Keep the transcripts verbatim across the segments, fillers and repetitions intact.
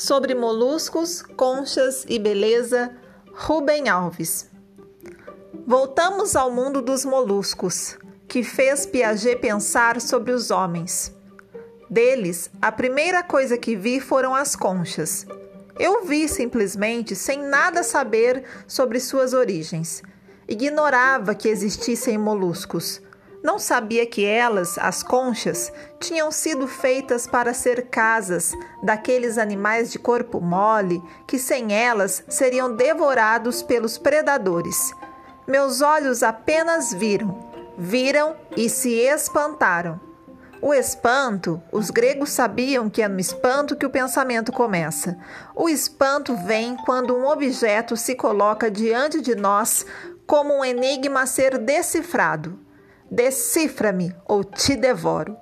sobre moluscos, conchas e beleza, Rubem Alves. Voltamos ao mundo dos moluscos, que fez Piaget pensar sobre os homens. Deles, a primeira coisa que vi foram as conchas. Eu vi simplesmente sem nada saber sobre suas origens. Ignorava que existissem moluscos. Não sabia que elas, as conchas, tinham sido feitas para ser casas daqueles animais de corpo mole que sem elas seriam devorados pelos predadores. Meus olhos apenas viram, viram e se espantaram. O espanto, os gregos sabiam que é no espanto que o pensamento começa. O espanto vem quando um objeto se coloca diante de nós como um enigma a ser decifrado. Decifra-me ou te devoro.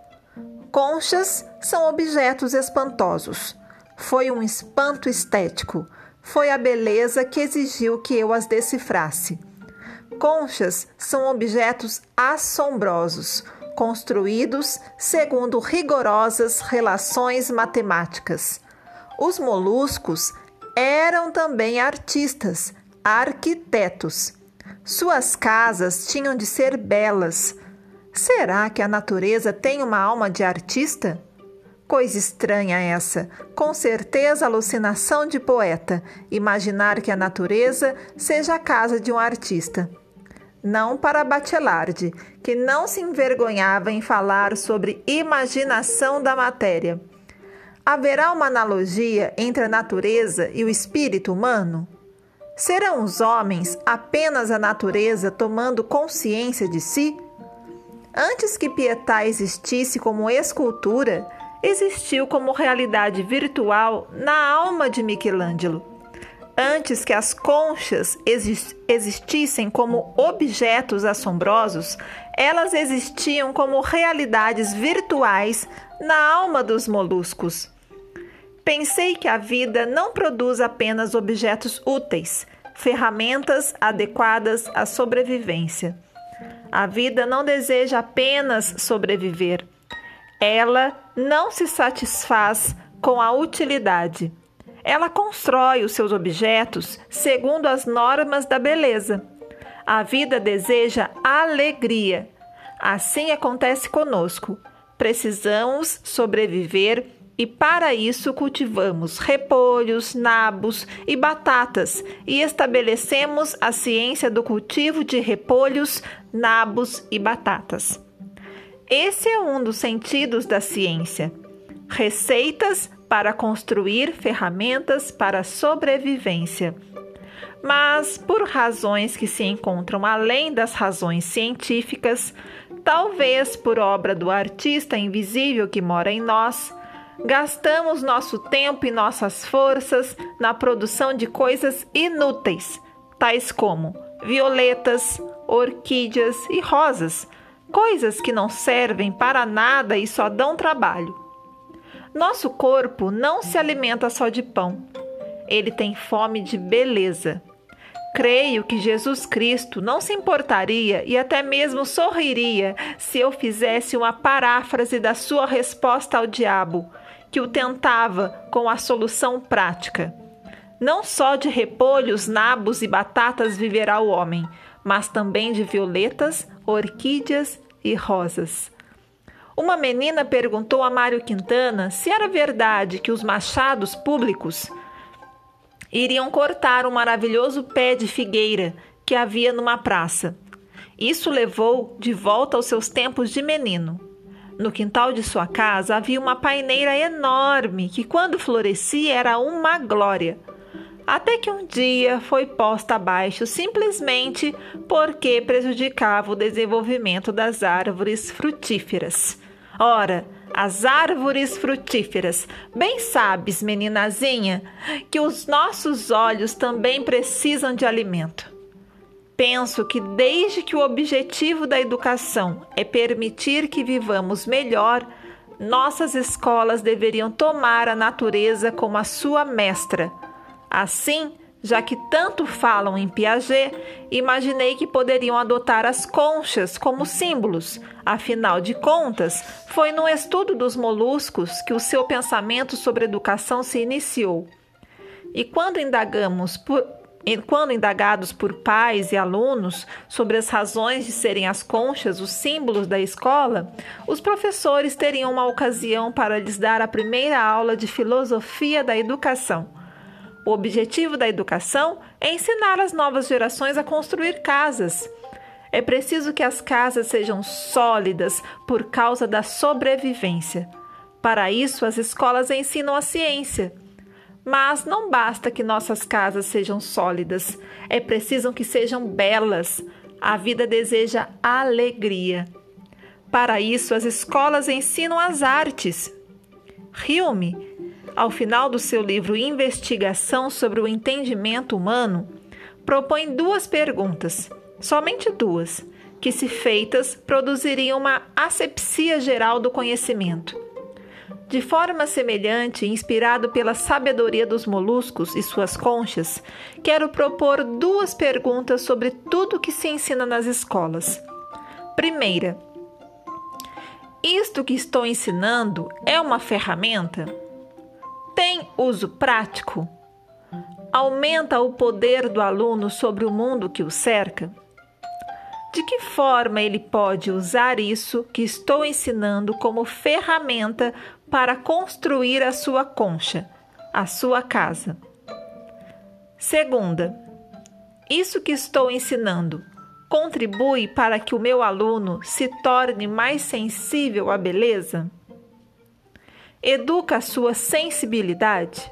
Conchas são objetos espantosos. Foi um espanto estético. Foi a beleza que exigiu que eu as decifrasse. Conchas são objetos assombrosos, construídos segundo rigorosas relações matemáticas. Os moluscos eram também artistas, arquitetos. Suas casas tinham de ser belas. Será que a natureza tem uma alma de artista? Coisa estranha essa, com certeza alucinação de poeta, imaginar que a natureza seja a casa de um artista. Não para Bachelard, que não se envergonhava em falar sobre imaginação da matéria. Haverá uma analogia entre a natureza e o espírito humano? Serão os homens apenas a natureza tomando consciência de si? Antes que Pietà existisse como escultura, existiu como realidade virtual na alma de Michelangelo. Antes que as conchas existissem como objetos assombrosos, elas existiam como realidades virtuais na alma dos moluscos. Pensei que a vida não produz apenas objetos úteis, ferramentas adequadas à sobrevivência. A vida não deseja apenas sobreviver. Ela não se satisfaz com a utilidade. Ela constrói os seus objetos segundo as normas da beleza. A vida deseja alegria. Assim acontece conosco. Precisamos sobreviver e para isso cultivamos repolhos, nabos e batatas e estabelecemos a ciência do cultivo de repolhos, nabos e batatas. Esse é um dos sentidos da ciência. Receitas para construir ferramentas para a sobrevivência. Mas, por razões que se encontram além das razões científicas, talvez por obra do artista invisível que mora em nós, gastamos nosso tempo e nossas forças na produção de coisas inúteis, tais como violetas, orquídeas e rosas, coisas que não servem para nada e só dão trabalho. Nosso corpo não se alimenta só de pão. Ele tem fome de beleza. Creio que Jesus Cristo não se importaria e até mesmo sorriria se eu fizesse uma paráfrase da sua resposta ao diabo, que o tentava com a solução prática. Não só de repolhos, nabos e batatas viverá o homem, mas também de violetas, orquídeas e rosas. Uma menina perguntou a Mário Quintana se era verdade que os machados públicos iriam cortar um maravilhoso pé de figueira que havia numa praça. Isso levou de volta aos seus tempos de menino. No quintal de sua casa havia uma paineira enorme que, quando florescia, era uma glória. Até que um dia foi posta abaixo simplesmente porque prejudicava o desenvolvimento das árvores frutíferas. Ora, as árvores frutíferas, bem sabes, meninazinha, que os nossos olhos também precisam de alimento. Penso que desde que o objetivo da educação é permitir que vivamos melhor, nossas escolas deveriam tomar a natureza como a sua mestra. Assim, Já que tanto falam em Piaget, imaginei que poderiam adotar as conchas como símbolos. Afinal de contas, foi no estudo dos moluscos que o seu pensamento sobre educação se iniciou. E quando indagamos por, quando indagados por pais e alunos sobre as razões de serem as conchas os símbolos da escola, os professores teriam uma ocasião para lhes dar a primeira aula de filosofia da educação. O objetivo da educação é ensinar as novas gerações a construir casas. É preciso que as casas sejam sólidas por causa da sobrevivência. Para isso, as escolas ensinam a ciência. Mas não basta que nossas casas sejam sólidas. É preciso que sejam belas. A vida deseja alegria. Para isso, as escolas ensinam as artes. Hume, ao final do seu livro Investigação sobre o Entendimento Humano, propõe duas perguntas, somente duas, que, se feitas, produziriam uma asepsia geral do conhecimento. De forma semelhante, inspirado pela sabedoria dos moluscos e suas conchas, quero propor duas perguntas sobre tudo que se ensina nas escolas. Primeira, isto que estou ensinando é uma ferramenta? Tem uso prático? Aumenta o poder do aluno sobre o mundo que o cerca? De que forma ele pode usar isso que estou ensinando como ferramenta para construir a sua concha, a sua casa? Segunda, isso que estou ensinando contribui para que o meu aluno se torne mais sensível à beleza? Educa a sua sensibilidade?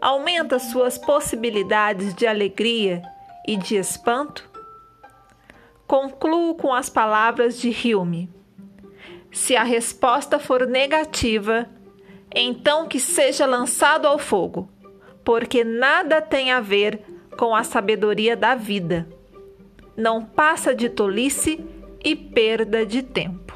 Aumenta suas possibilidades de alegria e de espanto? Concluo com as palavras de Hume. Se a resposta for negativa, então que seja lançado ao fogo, porque nada tem a ver com a sabedoria da vida. Não passa de tolice e perda de tempo.